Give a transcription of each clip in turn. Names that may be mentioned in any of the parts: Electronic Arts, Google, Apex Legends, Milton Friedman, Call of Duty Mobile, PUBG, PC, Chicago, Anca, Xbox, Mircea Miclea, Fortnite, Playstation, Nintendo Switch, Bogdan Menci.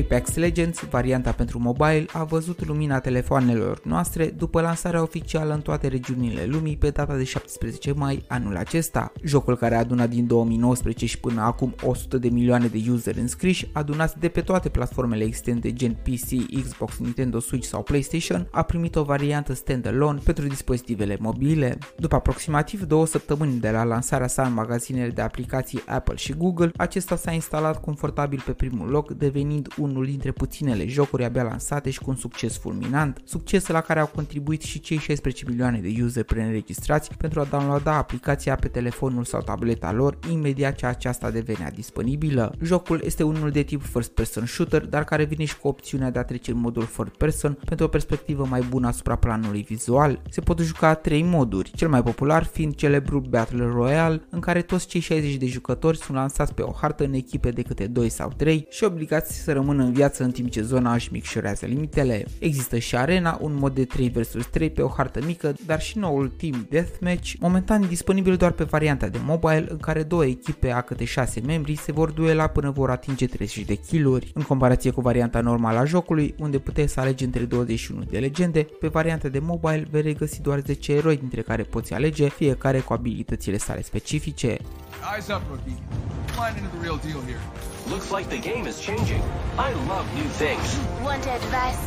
Apex Legends, varianta pentru mobile, a văzut lumina telefoanelor noastre după lansarea oficială în toate regiunile lumii pe data de 17 mai anul acesta. Jocul, care a adunat din 2019 și până acum 100 de milioane de user înscriși, adunați de pe toate platformele existente gen PC, Xbox, Nintendo Switch sau Playstation, a primit o variantă standalone pentru dispozitivele mobile. După aproximativ 2 săptămâni de la lansarea sa în magazinele de aplicații Apple și Google, acesta s-a instalat confortabil pe primul loc, devenind unul dintre puținele jocuri abia lansate și cu un succes fulminant, succes la care au contribuit și cei 16 milioane de user preînregistrați pentru a downloada aplicația pe telefonul sau tableta lor imediat ce aceasta devenea disponibilă. Jocul este unul de tip first person shooter, dar care vine și cu opțiunea de a trece în modul third person pentru o perspectivă mai bună asupra planului vizual. Se pot juca 3 moduri, cel mai popular fiind celebrul Battle Royale, în care toți cei 60 de jucători sunt lansați pe o hartă în echipe de câte 2 sau 3 și obligați să rămână în viață în timp ce zona își micșorează limitele. Există și Arena, un mod de 3 vs 3 pe o hartă mică, dar și noul Team Deathmatch, momentan disponibil doar pe varianta de mobile, în care 2 echipe a câte 6 membri se vor duela până vor atinge 30 de kill-uri. În comparație cu varianta normală a jocului, unde puteți să alegi între 21 de legende, pe varianta de mobile vei regăsi doar 10 eroi, dintre care poți alege, fiecare cu abilitățile sale specifice. Eyes up, rookie. Flying into the real deal here. Looks like the game is changing. I love new things. Want advice?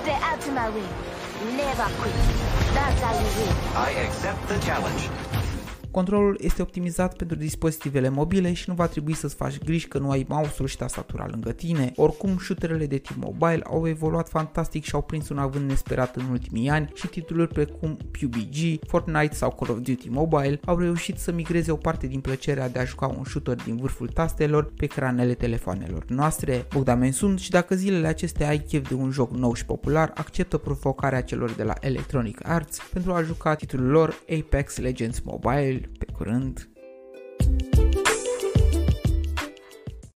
Stay out of my way. Never quit. That's how you win. I accept the challenge. Controlul este optimizat pentru dispozitivele mobile și nu va trebui să-ți faci griji că nu ai mouse-ul și tastatura lângă tine. Oricum, shooterele de tip mobile au evoluat fantastic și au prins un avânt nesperat în ultimii ani și titluri precum PUBG, Fortnite sau Call of Duty Mobile au reușit să migreze o parte din plăcerea de a juca un shooter din vârful tastelor pe ecranele telefoanelor noastre. Bogdan Menci, și dacă zilele acestea ai chef de un joc nou și popular, acceptă provocarea celor de la Electronic Arts pentru a juca titlul lor Apex Legends Mobile. Pe curând!